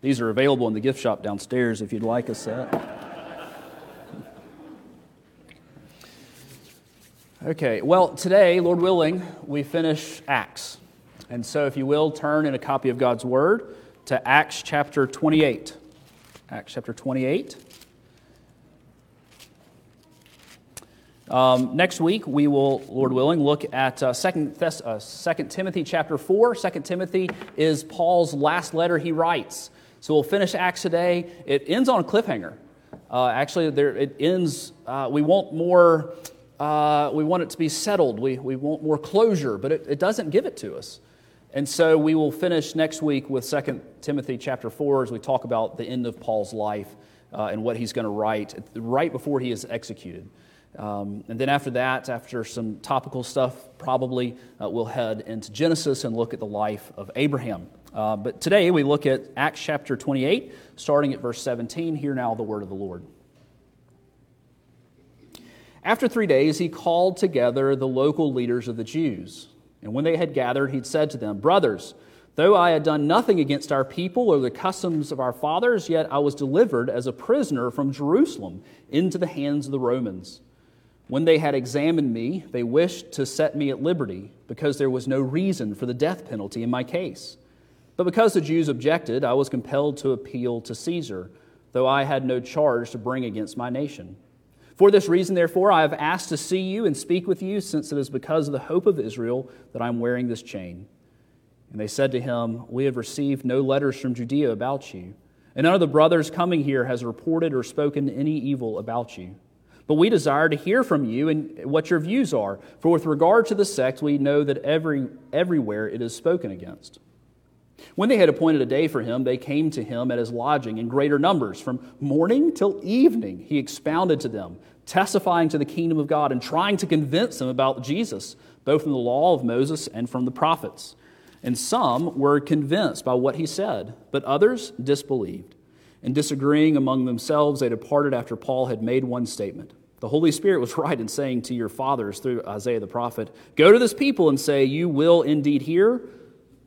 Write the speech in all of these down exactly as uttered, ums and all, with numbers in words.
These are available in the gift shop downstairs if you'd like a set. Okay, well, today, Lord willing, we finish Acts. And so if you will, turn in a copy of God's Word to Acts chapter twenty-eight. Acts chapter twenty-eight. Um, next week, we will, Lord willing, look at uh, Second Timothy chapter four. Second Timothy is Paul's last letter he writes. So we'll finish Acts today. It ends on a cliffhanger. Uh, actually, there it ends, uh, we want more, uh, we want it to be settled. We, we want more closure, but it, it doesn't give it to us. And so we will finish next week with Second Timothy chapter four as we talk about the end of Paul's life uh, and what he's going to write right before he is executed. Um, and then after that, after some topical stuff, probably uh, we'll head into Genesis and look at the life of Abraham. Uh, but today we look at Acts chapter twenty-eight, starting at verse seventeen. Hear now the word of the Lord. After three days, he called together the local leaders of the Jews. And when they had gathered, he said to them, "Brothers, though I had done nothing against our people or the customs of our fathers, yet I was delivered as a prisoner from Jerusalem into the hands of the Romans. When they had examined me, they wished to set me at liberty, because there was no reason for the death penalty in my case. But because the Jews objected, I was compelled to appeal to Caesar, though I had no charge to bring against my nation. For this reason, therefore, I have asked to see you and speak with you, since it is because of the hope of Israel that I am wearing this chain." And they said to him, "We have received no letters from Judea about you, and none of the brothers coming here has reported or spoken any evil about you. But we desire to hear from you and what your views are, for with regard to the sect, we know that every everywhere it is spoken against." When they had appointed a day for him, they came to him at his lodging in greater numbers. From morning till evening, he expounded to them, testifying to the kingdom of God and trying to convince them about Jesus, both from the law of Moses and from the prophets. And some were convinced by what he said, but others disbelieved. And disagreeing among themselves, they departed after Paul had made one statement. "The Holy Spirit was right in saying to your fathers through Isaiah the prophet, 'Go to this people and say, you will indeed hear,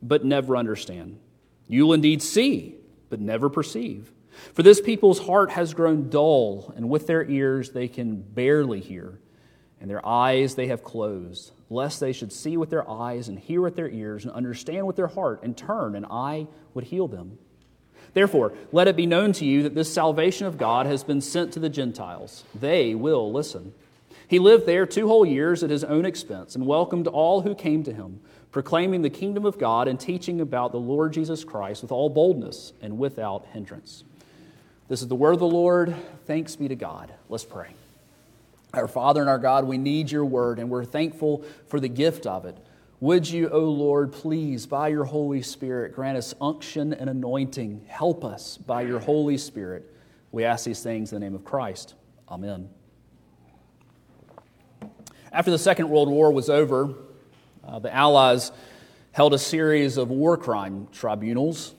but never understand. You will indeed see, but never perceive. For this people's heart has grown dull, and with their ears they can barely hear, and their eyes they have closed, lest they should see with their eyes and hear with their ears and understand with their heart and turn, and I would heal them. Therefore, let it be known to you that this salvation of God has been sent to the Gentiles. They will listen.' He lived there two whole years at his own expense and welcomed all who came to him, proclaiming the kingdom of God and teaching about the Lord Jesus Christ with all boldness and without hindrance." This is the word of the Lord. Thanks be to God. Let's pray. Our Father and our God, we need your word, and we're thankful for the gift of it. Would you, O Lord, please, by your Holy Spirit, grant us unction and anointing. Help us by your Holy Spirit. We ask these things in the name of Christ. Amen. After the Second World War was over, uh, the Allies held a series of war crime tribunals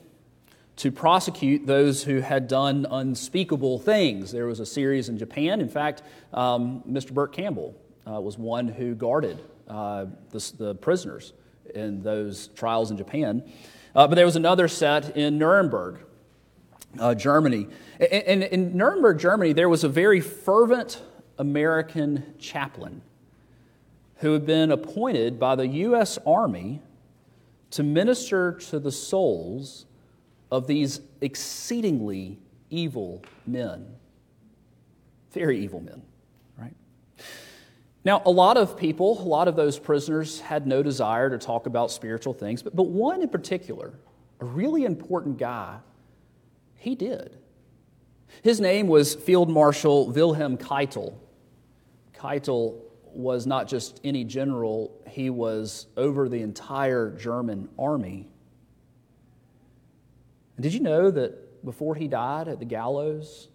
to prosecute those who had done unspeakable things. There was a series in Japan. In fact, um, Mister Burt Campbell uh, was one who guarded Uh, the, the prisoners in those trials in Japan. Uh, but there was another set in Nuremberg, uh, Germany. And in Nuremberg, Germany, there was a very fervent American chaplain who had been appointed by the U S Army to minister to the souls of these exceedingly evil men. Very evil men. Now, a lot of people, a lot of those prisoners had no desire to talk about spiritual things, but, but one in particular, a really important guy, he did. His name was Field Marshal Wilhelm Keitel. Keitel was not just any general, he was over the entire German army. And did you know that before he died at the gallows,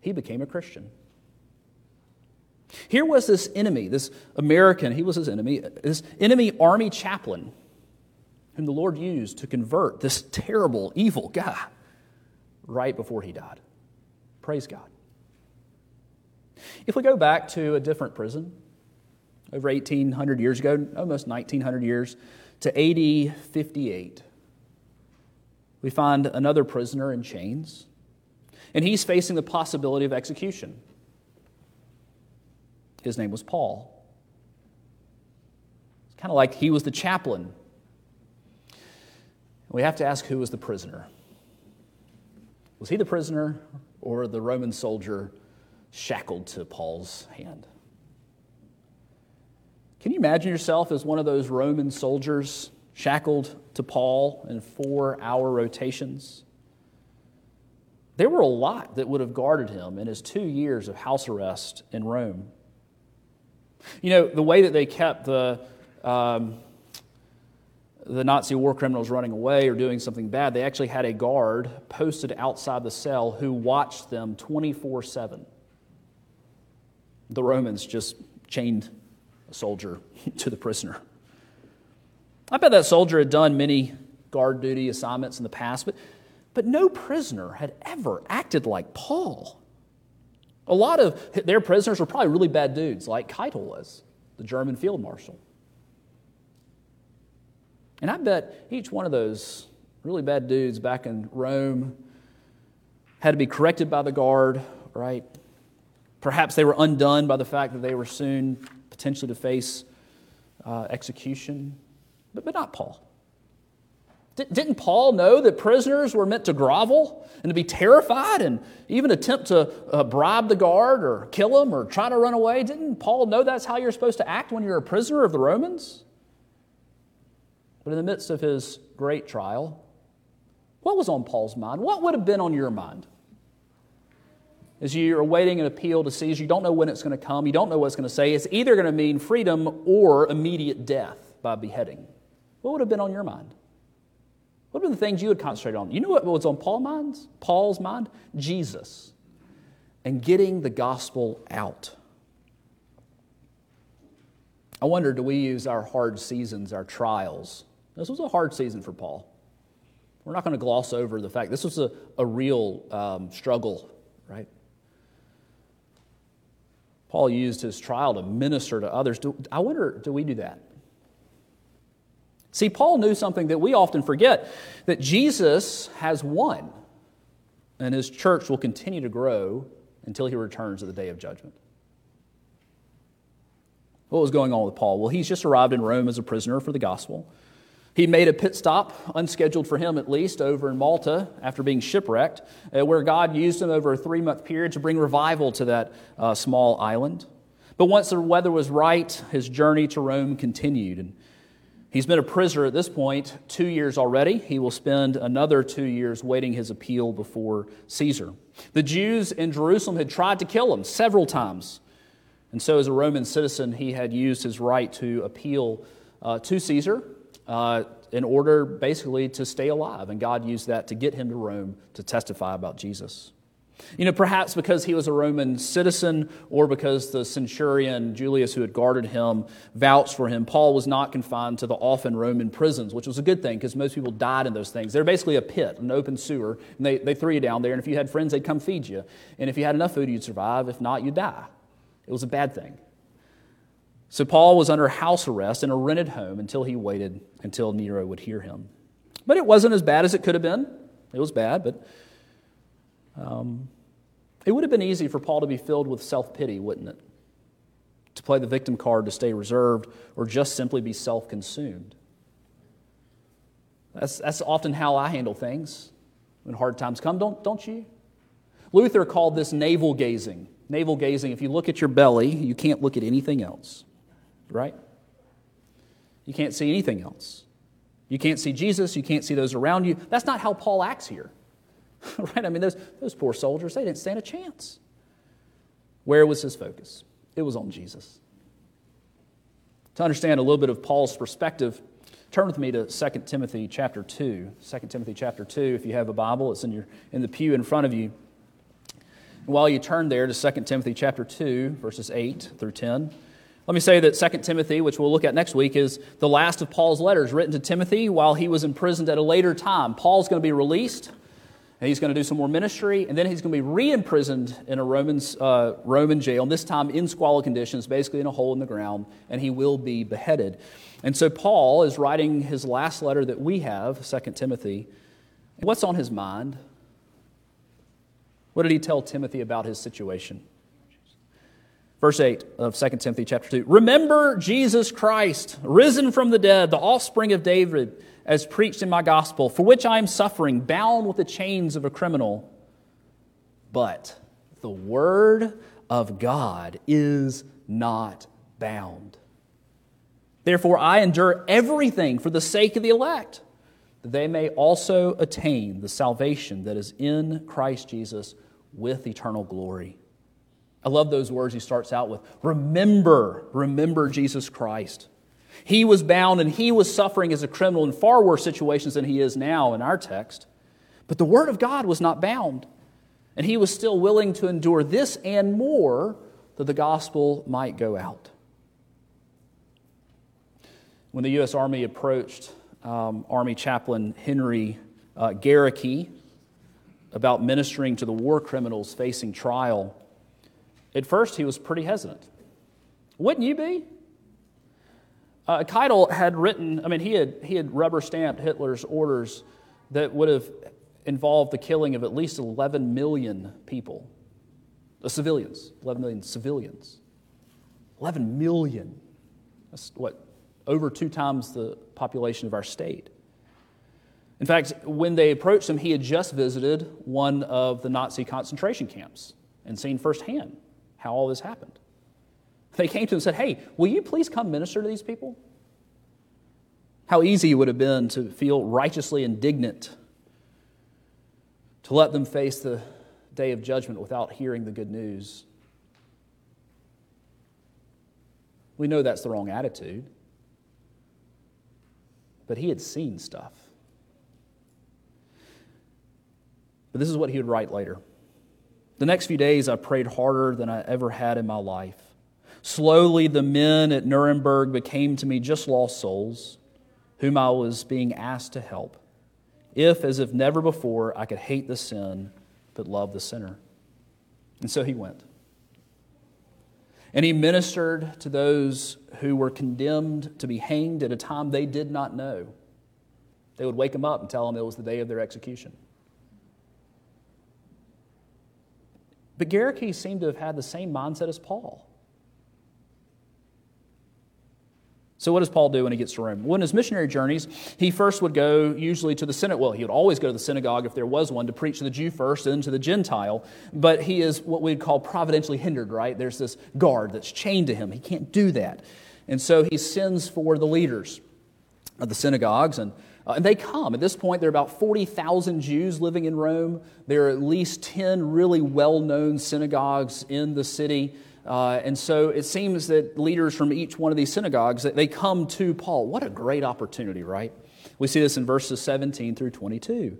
he became a Christian? Here was this enemy, this American, he was his enemy, this enemy army chaplain whom the Lord used to convert this terrible, evil guy right before he died. Praise God. If we go back to a different prison, over eighteen hundred years ago, almost nineteen hundred years, to A D fifty-eight, we find another prisoner in chains, and he's facing the possibility of execution. His name was Paul. It's kind of like he was the chaplain. We have to ask, who was the prisoner? Was he the prisoner or the Roman soldier shackled to Paul's hand? Can you imagine yourself as one of those Roman soldiers shackled to Paul in four-hour rotations? There were a lot that would have guarded him in his two years of house arrest in Rome. You know, the way that they kept the um, the Nazi war criminals running away or doing something bad, they actually had a guard posted outside the cell who watched them twenty-four seven. The Romans just chained a soldier to the prisoner. I bet that soldier had done many guard duty assignments in the past, but, but no prisoner had ever acted like Paul. A lot of their prisoners were probably really bad dudes, like Keitel was, the German field marshal. And I bet each one of those really bad dudes back in Rome had to be corrected by the guard, right? Perhaps they were undone by the fact that they were soon potentially to face uh, execution, but, but not Paul. D- didn't Paul know that prisoners were meant to grovel and to be terrified and even attempt to uh, bribe the guard or kill him or try to run away? Didn't Paul know that's how you're supposed to act when you're a prisoner of the Romans? But in the midst of his great trial, what was on Paul's mind? What would have been on your mind? As you are awaiting an appeal to Caesar, you don't know when it's going to come. You don't know what it's going to say. It's either going to mean freedom or immediate death by beheading. What would have been on your mind? What were the things you would concentrate on? You know what was on Paul's mind? Paul's mind? Jesus. And getting the gospel out. I wonder, do we use our hard seasons, our trials? This was a hard season for Paul. We're not going to gloss over the fact this was a, a real um, struggle, right? Paul used his trial to minister to others. Do, I wonder, do we do that? See, Paul knew something that we often forget, that Jesus has won, and his church will continue to grow until he returns at the day of judgment. What was going on with Paul? Well, he's just arrived in Rome as a prisoner for the gospel. He made a pit stop, unscheduled for him at least, over in Malta after being shipwrecked, where God used him over a three-month period to bring revival to that uh, small island. But once the weather was right, his journey to Rome continued, and he's been a prisoner at this point two years already. He will spend another two years waiting his appeal before Caesar. The Jews in Jerusalem had tried to kill him several times. And so as a Roman citizen, he had used his right to appeal uh, to Caesar uh, in order basically to stay alive. And God used that to get him to Rome to testify about Jesus. You know, perhaps because he was a Roman citizen or because the centurion Julius, who had guarded him, vouched for him, Paul was not confined to the often Roman prisons, which was a good thing because most people died in those things. They're basically a pit, an open sewer, and they, they threw you down there, and if you had friends, they'd come feed you. And if you had enough food, you'd survive. If not, you'd die. It was a bad thing. So Paul was under house arrest in a rented home until he waited until Nero would hear him. But it wasn't as bad as it could have been. It was bad, but... Um, it would have been easy for Paul to be filled with self-pity, wouldn't it? To play the victim card, to stay reserved, or just simply be self-consumed. That's, that's often how I handle things when hard times come, don't, don't you? Luther called this navel gazing. Navel gazing, if you look at your belly, you can't look at anything else, right? You can't see anything else. You can't see Jesus, you can't see those around you. That's not how Paul acts here. Right? I mean, those, those poor soldiers, they didn't stand a chance. Where was his focus? It was on Jesus. To understand a little bit of Paul's perspective, turn with me to Second Timothy chapter two. Second Timothy chapter two, if you have a Bible, it's in your in the pew in front of you. And while you turn there to Second Timothy chapter two, verses eight through ten, let me say that Second Timothy, which we'll look at next week, is the last of Paul's letters written to Timothy while he was imprisoned at a later time. Paul's going to be released. And he's going to do some more ministry, and then he's going to be re-imprisoned in a Roman, uh, Roman jail, and this time in squalid conditions, basically in a hole in the ground, and he will be beheaded. And so Paul is writing his last letter that we have, Second Timothy, What's on his mind? What did he tell Timothy about his situation? Verse eight of Second Timothy chapter two. Remember Jesus Christ, risen from the dead, the offspring of David, as preached in my gospel, for which I am suffering, bound with the chains of a criminal. But the word of God is not bound. Therefore, I endure everything for the sake of the elect, that they may also attain the salvation that is in Christ Jesus with eternal glory. I love those words he starts out with. Remember, remember Jesus Christ. He was bound and he was suffering as a criminal in far worse situations than he is now in our text. But the Word of God was not bound, and he was still willing to endure this and more that the gospel might go out. When the U S Army approached um, Army Chaplain Henry uh, Gerecke about ministering to the war criminals facing trial, at first he was pretty hesitant. Wouldn't you be? Uh, Keitel had written, I mean, he had he had rubber-stamped Hitler's orders that would have involved the killing of at least eleven million people, uh, civilians, eleven million civilians. eleven million. That's what, over two times the population of our state. In fact, when they approached him, he had just visited one of the Nazi concentration camps and seen firsthand how all this happened. They came to him and said, hey, will you please come minister to these people? How easy it would have been to feel righteously indignant, to let them face the day of judgment without hearing the good news. We know that's the wrong attitude. But he had seen stuff. But this is what he would write later. The next few days I prayed harder than I ever had in my life. Slowly, the men at Nuremberg became to me just lost souls, whom I was being asked to help, if, as if never before, I could hate the sin but love the sinner. And so he went. And he ministered to those who were condemned to be hanged at a time they did not know. They would wake him up and tell him it was the day of their execution. But Gerecke seemed to have had the same mindset as Paul. So what does Paul do when he gets to Rome? Well, in his missionary journeys, he first would go usually to the synagogue. Well, he would always go to the synagogue if there was one to preach to the Jew first and then to the Gentile. But he is what we'd call providentially hindered, right? There's this guard that's chained to him. He can't do that. And so he sends for the leaders of the synagogues, and, uh, and they come. At this point, there are about forty thousand Jews living in Rome. There are at least ten really well-known synagogues in the city. Uh, and so it seems that leaders from each one of these synagogues, they come to Paul. What a great opportunity, right? We see this in verses seventeen through twenty-two.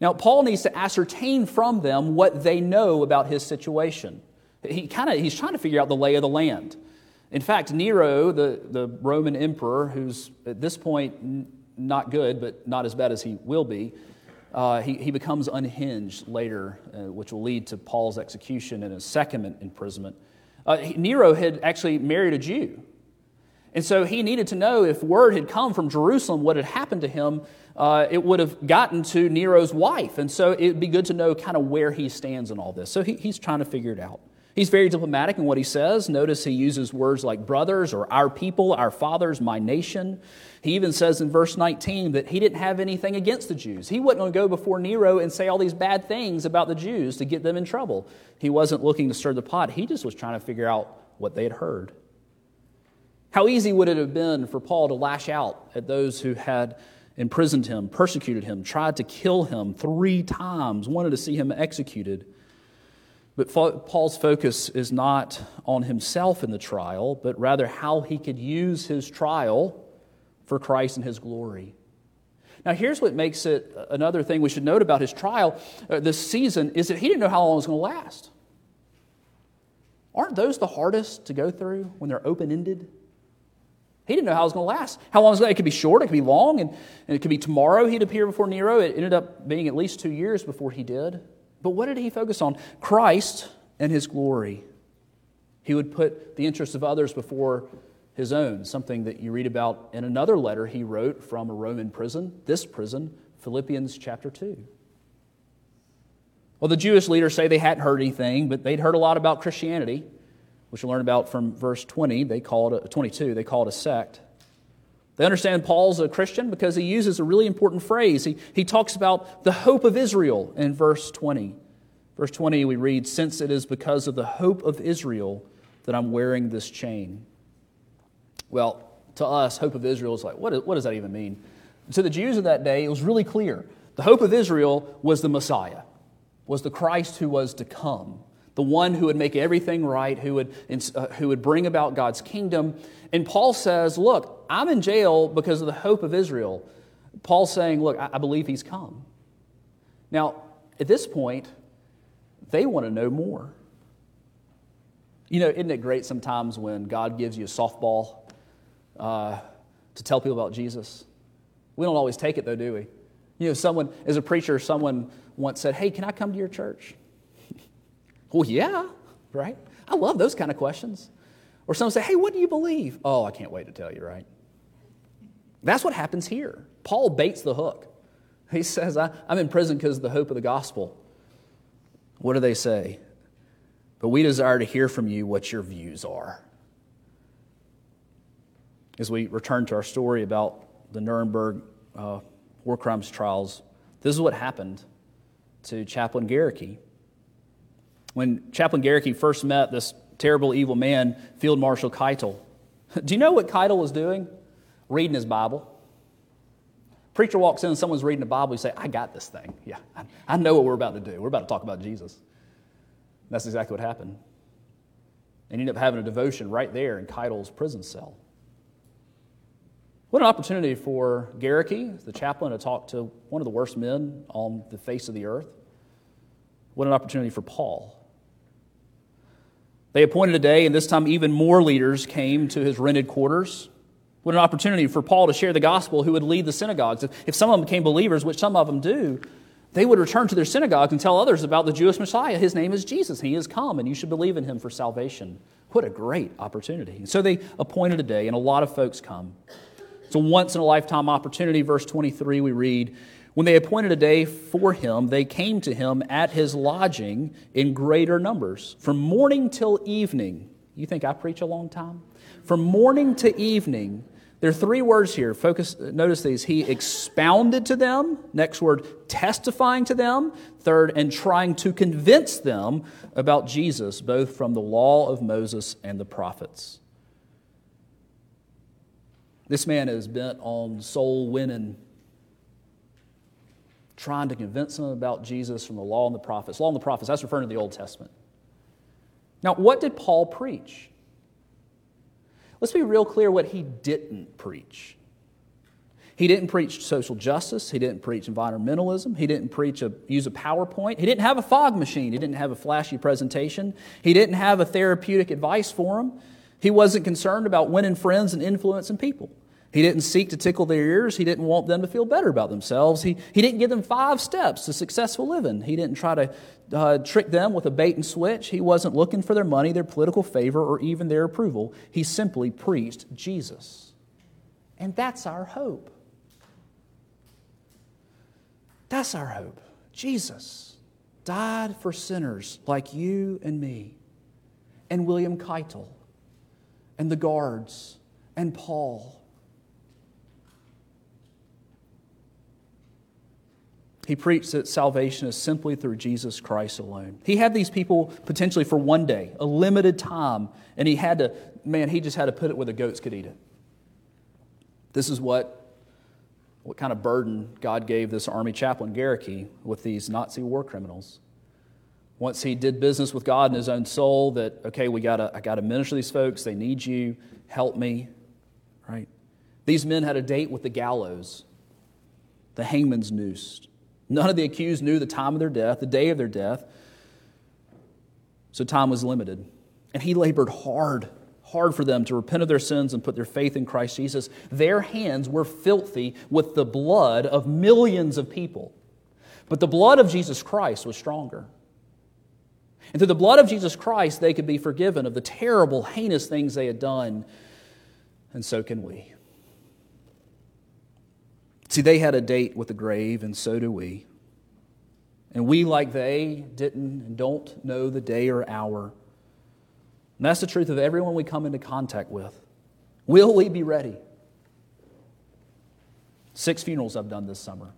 Now, Paul needs to ascertain from them what they know about his situation. He kind of he's trying to figure out the lay of the land. In fact, Nero, the, the Roman emperor, who's at this point n- not good, but not as bad as he will be, Uh, he, he becomes unhinged later, uh, which will lead to Paul's execution and his second imprisonment. Uh, he, Nero had actually married a Jew. And so he needed to know if word had come from Jerusalem what had happened to him, uh, it would have gotten to Nero's wife. And so it would be good to know kind of where he stands in all this. So he, he's trying to figure it out. He's very diplomatic in what he says. Notice he uses words like brothers or our people, our fathers, my nation. He even says in verse nineteen that he didn't have anything against the Jews. He wasn't going to go before Nero and say all these bad things about the Jews to get them in trouble. He wasn't looking to stir the pot. He just was trying to figure out what they had heard. How easy would it have been for Paul to lash out at those who had imprisoned him, persecuted him, tried to kill him three times, wanted to see him executed? But Paul's focus is not on himself in the trial, but rather how he could use his trial for Christ and his glory. Now, here's what makes it another thing we should note about his trial uh, this season is that he didn't know how long it was going to last. Aren't those the hardest to go through when they're open-ended? He didn't know how it was going to last. How long is it? It could be short, it could be long, and, and it could be tomorrow he'd appear before Nero. It ended up being at least two years before he did. But what did he focus on? Christ and his glory. He would put the interests of others before his own, something that you read about in another letter he wrote from a Roman prison, this prison, Philippians chapter two. Well, the Jewish leaders say they hadn't heard anything, but they'd heard a lot about Christianity, which we'll learn about from verse twenty. They call it a, twenty-two. They call it a sect. They understand Paul's a Christian because he uses a really important phrase. He, he talks about the hope of Israel in verse twenty. Verse twenty, we read, "Since it is because of the hope of Israel that I'm wearing this chain." Well, to us, hope of Israel is like, what, is, what does that even mean? And to the Jews of that day, it was really clear. The hope of Israel was the Messiah, was the Christ who was to come, the one who would make everything right, who would, uh, who would bring about God's kingdom. And Paul says, look, I'm in jail because of the hope of Israel. Paul's saying, look, I, I believe he's come. Now, at this point, they want to know more. You know, isn't it great sometimes when God gives you a softball uh, to tell people about Jesus? We don't always take it, though, do we? You know, someone, as a preacher, someone once said, hey, can I come to your church? Well, yeah, right? I love those kind of questions. Or someone say, hey, what do you believe? Oh, I can't wait to tell you, right? That's what happens here. Paul baits the hook. He says, I, I'm in prison because of the hope of the gospel. What do they say? But we desire to hear from you what your views are. As we return to our story about the Nuremberg uh, war crimes trials, this is what happened to Chaplain Gerecke. When Chaplain Gerecke first met this terrible evil man, Field Marshal Keitel, do you know what Keitel was doing? Reading his Bible. Preacher walks in and someone's reading the Bible, you say, I got this thing. Yeah, I know what we're about to do. We're about to talk about Jesus. And that's exactly what happened. And you end up having a devotion right there in Keitel's prison cell. What an opportunity for Gerecke, the chaplain, to talk to one of the worst men on the face of the earth. What an opportunity for Paul. They appointed a day, and this time even more leaders came to his rented quarters. What an opportunity for Paul to share the gospel, who would lead the synagogues. If, if some of them became believers, which some of them do, they would return to their synagogues and tell others about the Jewish Messiah. His name is Jesus. He is come, and you should believe in him for salvation. What a great opportunity. And so they appointed a day, and a lot of folks come. It's a once-in-a-lifetime opportunity. Verse twenty-three, we read, when they appointed a day for him, they came to him at his lodging in greater numbers, from morning till evening. You think I preach a long time? From morning to evening. There are three words here. Focus. Notice these. He expounded to them. Next word, testifying to them. Third, and trying to convince them about Jesus, both from the law of Moses and the prophets. This man is bent on soul winning, trying to convince them about Jesus from the law and the prophets. Law and the prophets, that's referring to the Old Testament. Now, what did Paul preach? Let's be real clear what he didn't preach. He didn't preach social justice. He didn't preach environmentalism. He didn't preach a, use a PowerPoint. He didn't have a fog machine. He didn't have a flashy presentation. He didn't have a therapeutic advice forum. He wasn't concerned about winning friends and influencing people. He didn't seek to tickle their ears. He didn't want them to feel better about themselves. He, he didn't give them five steps to successful living. He didn't try to uh, trick them with a bait and switch. He wasn't looking for their money, their political favor, or even their approval. He simply preached Jesus. And that's our hope. That's our hope. Jesus died for sinners like you and me, and William Keitel, and the guards, and Paul. He preached that salvation is simply through Jesus Christ alone. He had these people potentially for one day, a limited time, and he had to, man, he just had to put it where the goats could eat it. This is what, what kind of burden God gave this army chaplain, Gerecke, with these Nazi war criminals. Once he did business with God in his own soul, that, okay, we gotta, I got to minister to these folks, they need you, help me, right? These men had a date with the gallows, the hangman's noose. None of the accused knew the time of their death, the day of their death. So time was limited. And he labored hard, hard for them to repent of their sins and put their faith in Christ Jesus. Their hands were filthy with the blood of millions of people. But the blood of Jesus Christ was stronger. And through the blood of Jesus Christ, they could be forgiven of the terrible, heinous things they had done. And so can we. See, they had a date with the grave, and so do we. And we, like they, didn't and don't know the day or hour. And that's the truth of everyone we come into contact with. Will we be ready? Six funerals I've done this summer.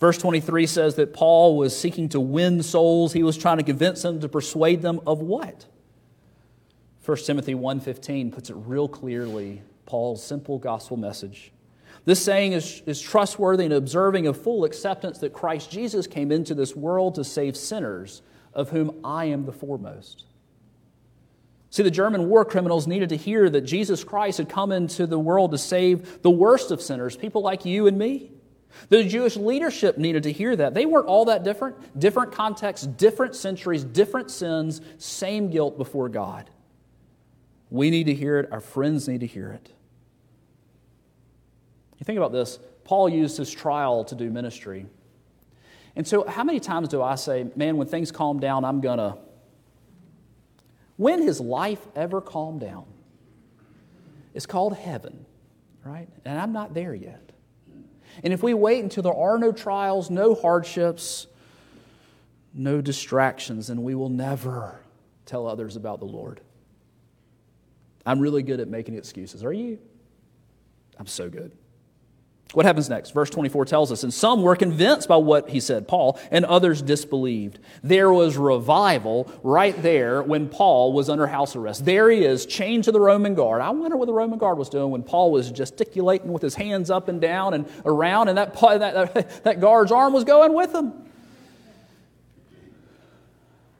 Verse twenty-three says that Paul was seeking to win souls. He was trying to convince them, to persuade them of what? First Timothy one fifteen puts it real clearly, Paul's simple gospel message. This saying is, is trustworthy and observing of full acceptance that Christ Jesus came into this world to save sinners, of whom I am the foremost. See, the German war criminals needed to hear that Jesus Christ had come into the world to save the worst of sinners, people like you and me. The Jewish leadership needed to hear that. They weren't all that different. Different contexts, different centuries, different sins, same guilt before God. We need to hear it. Our friends need to hear it. You think about this. Paul used his trial to do ministry. And so how many times do I say, man, when things calm down, I'm going to... When has life ever calmed down? It's called heaven, right? And I'm not there yet. And if we wait until there are no trials, no hardships, no distractions, then we will never tell others about the Lord. I'm really good at making excuses. Are you? I'm so good. What happens next? Verse twenty-four tells us, and some were convinced by what he said, Paul, and others disbelieved. There was revival right there when Paul was under house arrest. There he is, chained to the Roman guard. I wonder what the Roman guard was doing when Paul was gesticulating with his hands up and down and around, and that, that, that, that guard's arm was going with him.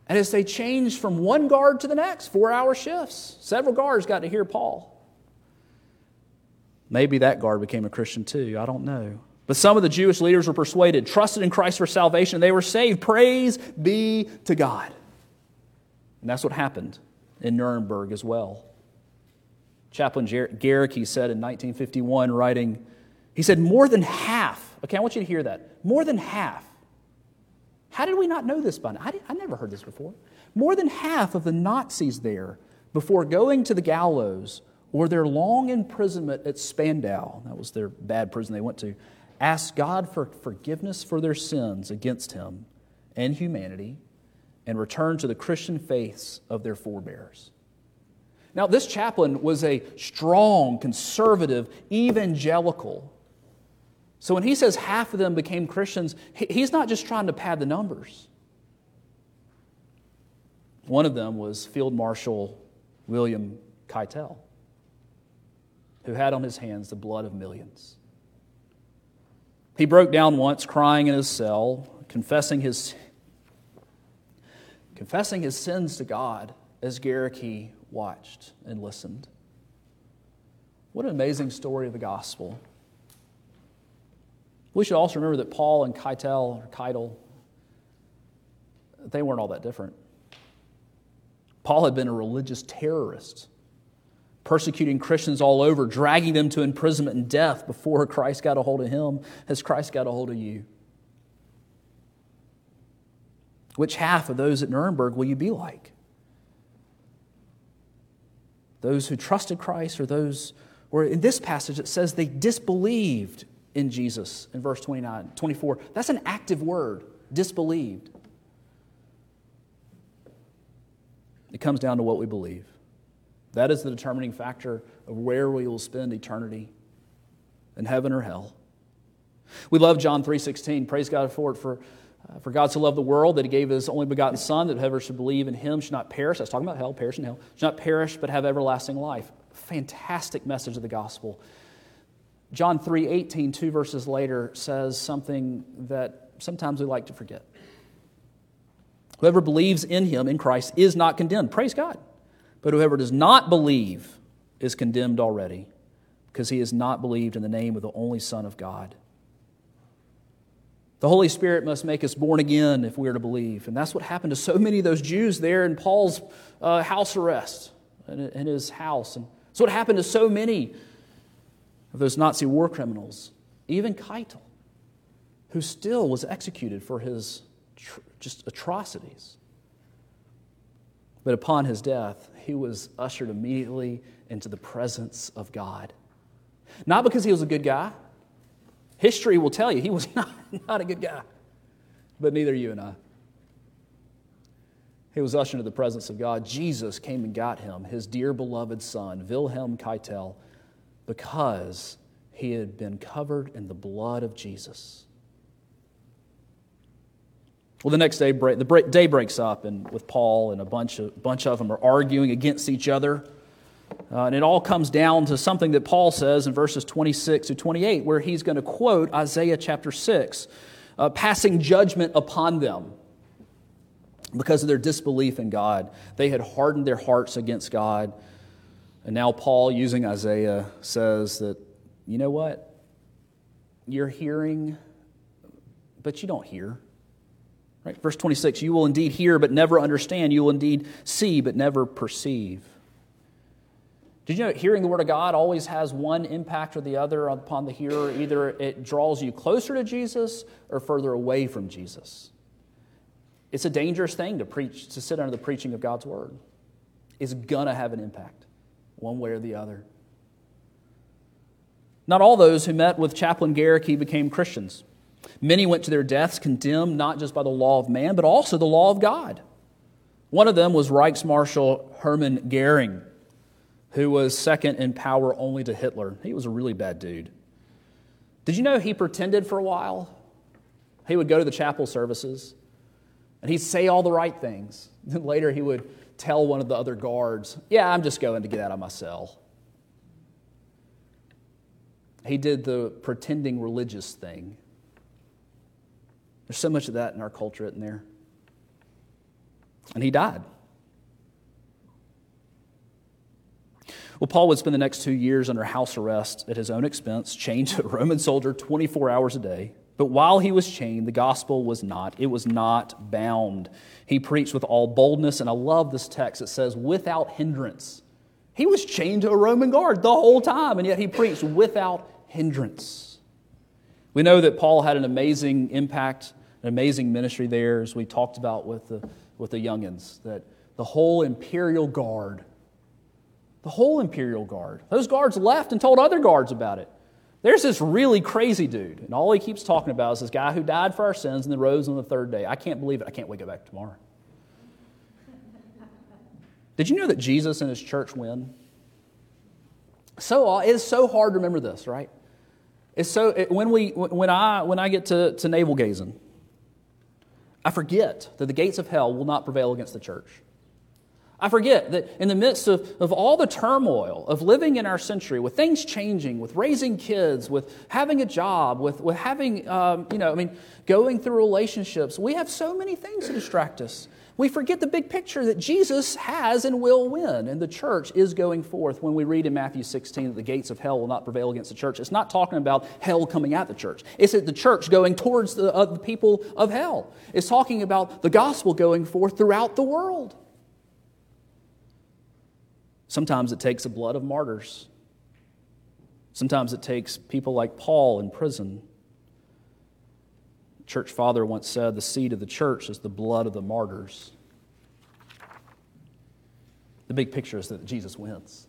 And as they changed from one guard to the next, four-hour shifts, several guards got to hear Paul. Maybe that guard became a Christian too. I don't know. But some of the Jewish leaders were persuaded, trusted in Christ for salvation. They were saved. Praise be to God. And that's what happened in Nuremberg as well. Chaplain Gerecke said in nineteen fifty-one, writing, he said, more than half, okay, I want you to hear that, more than half. How did we not know this by now? I, did, I never heard this before. More than half of the Nazis there, before going to the gallows, or their long imprisonment at Spandau, that was their bad prison they went to, asked God for forgiveness for their sins against Him and humanity and returned to the Christian faiths of their forebears. Now, this chaplain was a strong, conservative, evangelical. So when he says half of them became Christians, he's not just trying to pad the numbers. One of them was Field Marshal Wilhelm Keitel, who had on his hands the blood of millions. He broke down once, crying in his cell, confessing his, confessing his sins to God as Gerecke watched and listened. What an amazing story of the gospel. We should also remember that Paul and Keitel, or Keitel, they weren't all that different. Paul had been a religious terrorist, persecuting Christians all over, dragging them to imprisonment and death before Christ got a hold of him, as Christ got a hold of you. Which half of those at Nuremberg will you be like? Those who trusted Christ, or those, or in this passage it says they disbelieved in Jesus in verse twenty-nine, twenty-four. That's an active word, disbelieved. It comes down to what we believe. That is the determining factor of where we will spend eternity, in heaven or hell. We love John three sixteen. Praise God for it. For, uh, for God so loved the world that He gave His only begotten Son, that whoever should believe in Him should not perish. That's talking about hell, perish in hell. Should not perish, but have everlasting life. Fantastic message of the gospel. John three eighteen, two verses later, says something that sometimes we like to forget. Whoever believes in Him, in Christ, is not condemned. Praise God. But whoever does not believe is condemned already, because he has not believed in the name of the only Son of God. The Holy Spirit must make us born again if we are to believe. And that's what happened to so many of those Jews there in Paul's uh, house arrest, in, in his house. And that's what happened to so many of those Nazi war criminals, even Keitel, who still was executed for his tr- just atrocities. But upon his death, he was ushered immediately into the presence of God. Not because he was a good guy. History will tell you he was not, not a good guy. but neither you and I. He was ushered into the presence of God. Jesus came and got him, his dear beloved son, Wilhelm Keitel, because he had been covered in the blood of Jesus. Well, the next day, break, the break, day breaks up, and with Paul and a bunch of, bunch of them are arguing against each other. Uh, and it all comes down to something that Paul says in verses twenty-six to twenty-eight, where he's going to quote Isaiah chapter six, uh, passing judgment upon them. Because of their disbelief in God, they had hardened their hearts against God. And now Paul, using Isaiah, says that, you know what? You're hearing, but you don't hear. Right? Verse twenty-six, you will indeed hear, but never understand. You will indeed see, but never perceive. Did you know hearing the Word of God always has one impact or the other upon the hearer? Either it draws you closer to Jesus or further away from Jesus. It's a dangerous thing to preach, to sit under the preaching of God's Word. It's going to have an impact, one way or the other. Not all those who met with Chaplain Gerecke became Christians. Many went to their deaths condemned not just by the law of man, but also the law of God. One of them was Reichsmarshal Hermann Goering, who was second in power only to Hitler. He was a really bad dude. Did you know he pretended for a while? He would go to the chapel services, and he'd say all the right things. Then later he would tell one of the other guards, yeah, I'm just going to get out of my cell. He did the pretending religious thing. There's so much of that in our culture, isn't there? And he died. Well, Paul would spend the next two years under house arrest at his own expense, chained to a Roman soldier twenty-four hours a day. But while he was chained, the gospel was not. It was not bound. He preached with all boldness, and I love this text. It says, without hindrance. He was chained to a Roman guard the whole time, and yet he preached without hindrance. We know that Paul had an amazing impact, an amazing ministry there, as we talked about with the, with the youngins, that the whole imperial guard, the whole imperial guard, those guards left and told other guards about it. There's this really crazy dude, and all he keeps talking about is this guy who died for our sins and then rose on the third day. I can't believe it. I can't wait to go back tomorrow. Did you know that Jesus and his church win? So it's so hard to remember this, right? It's so it, when we when I when I get to, to navel gazing, I forget that the gates of hell will not prevail against the church. I forget that in the midst of, of all the turmoil of living in our century, with things changing, with raising kids, with having a job, with, with having, um, you know, I mean, going through relationships, we have so many things to distract us. We forget the big picture that Jesus has and will win, and the church is going forth. When we read in Matthew sixteen that the gates of hell will not prevail against the church, it's not talking about hell coming at the church. It's that the church going towards the, uh, the people of hell. It's talking about the gospel going forth throughout the world. Sometimes it takes the blood of martyrs. Sometimes it takes people like Paul in prison. The church father once said, the seed of the church is the blood of the martyrs. The big picture is that Jesus wins.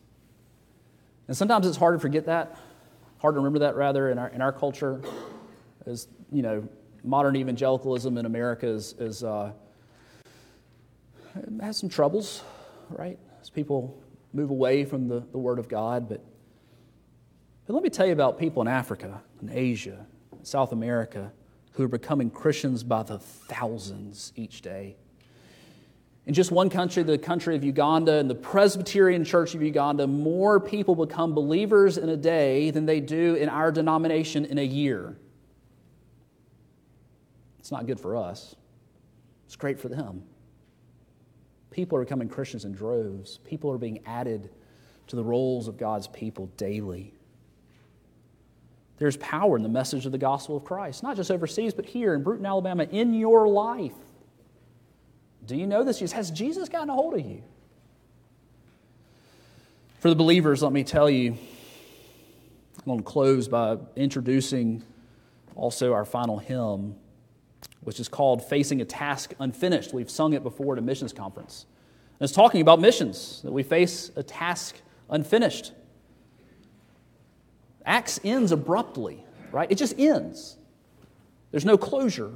And sometimes it's hard to forget that, hard to remember that rather in our in our culture. As you know, modern evangelicalism in America is, is uh, has some troubles, right? As people move away from the, the Word of God. But, but let me tell you about people in Africa, in Asia, in South America, who are becoming Christians by the thousands each day. In just one country, the country of Uganda, in the Presbyterian Church of Uganda, more people become believers in a day than they do in our denomination in a year. It's not good for us. It's great for them. People are becoming Christians in droves. People are being added to the rolls of God's people daily. There's power in the message of the gospel of Christ, not just overseas, but here in Bruton, Alabama, in your life. Do you know this? Has Jesus gotten a hold of you? For the believers, let me tell you, I'm going to close by introducing also our final hymn, which is called Facing a Task Unfinished. We've sung it before at a missions conference. And it's talking about missions, that we face a task unfinished. Acts ends abruptly, right? It just ends. There's no closure.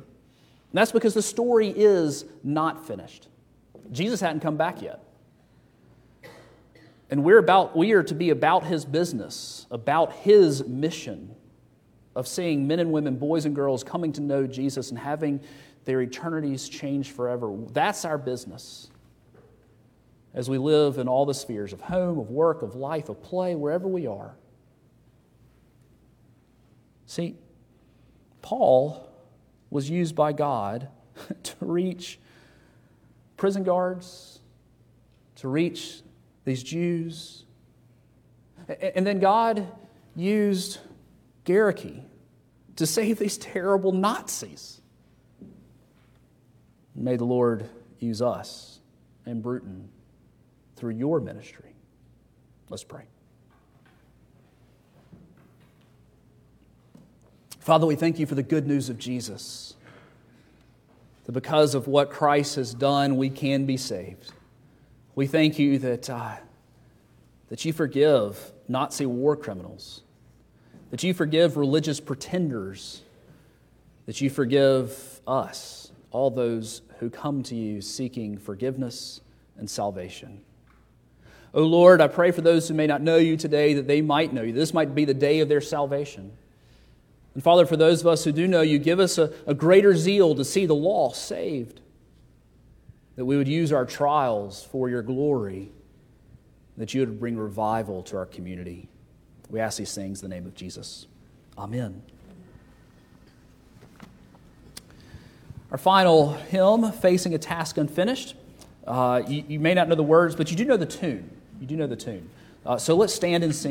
And that's because the story is not finished. Jesus hadn't come back yet. And we're about, we are to be about his business, about his mission of seeing men and women, boys and girls coming to know Jesus and having their eternities changed forever. That's our business. As we live in all the spheres of home, of work, of life, of play, wherever we are. See, Paul was used by God to reach prison guards, to reach these Jews. And then God used Gerecke to save these terrible Nazis. May the Lord use us and Bruton through your ministry. Let's pray. Father, we thank you for the good news of Jesus. That because of what Christ has done, we can be saved. We thank you that, uh, that you forgive Nazi war criminals, that you forgive religious pretenders, that you forgive us, all those who come to you seeking forgiveness and salvation. O Lord, I pray for those who may not know you today that they might know you. This might be the day of their salvation. And Father, for those of us who do know you, give us a, a greater zeal to see the lost saved, that we would use our trials for your glory, that you would bring revival to our community. We ask these things in the name of Jesus. Amen. Our final hymn, Facing a Task Unfinished. Uh, you, you may not know the words, but you do know the tune. You do know the tune. Uh, so let's stand and sing.